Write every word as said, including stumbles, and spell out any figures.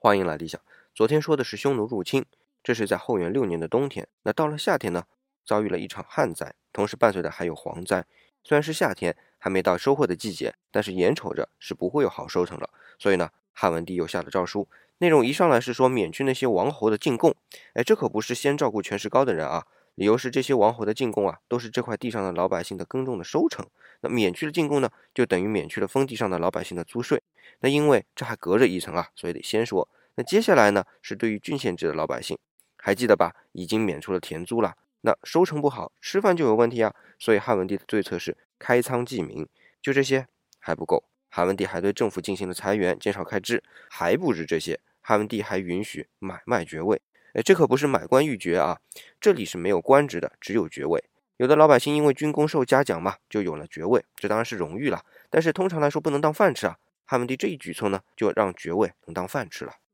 欢迎来理想。昨天说的是匈奴入侵，这是在后元六年的冬天。那到了夏天呢，遭遇了一场旱灾，同时伴随的还有蝗灾。虽然是夏天，还没到收获的季节，但是眼瞅着是不会有好收成了。所以呢，汉文帝又下了诏书，内容一上来是说免去那些王侯的进贡。哎，这可不是先照顾权势高的人啊，理由是这些王侯的进贡啊，都是这块地上的老百姓的耕种的收成。那免去了进贡呢，就等于免去了封地上的老百姓的租税。那因为这还隔着一层啊，所以得先说。那接下来呢，是对于郡县制的老百姓，还记得吧？已经免除了田租了，那收成不好，吃饭就有问题啊。所以汉文帝的对策是开仓济民。就这些还不够，汉文帝还对政府进行了裁员，减少开支。还不止这些，汉文帝还允许买卖爵位。哎，这可不是买官鬻爵啊，这里是没有官职的，只有爵位。有的老百姓因为军功受嘉奖嘛，就有了爵位，这当然是荣誉了，但是通常来说不能当饭吃啊。汉文帝这一举措呢，就让爵位能当饭吃了。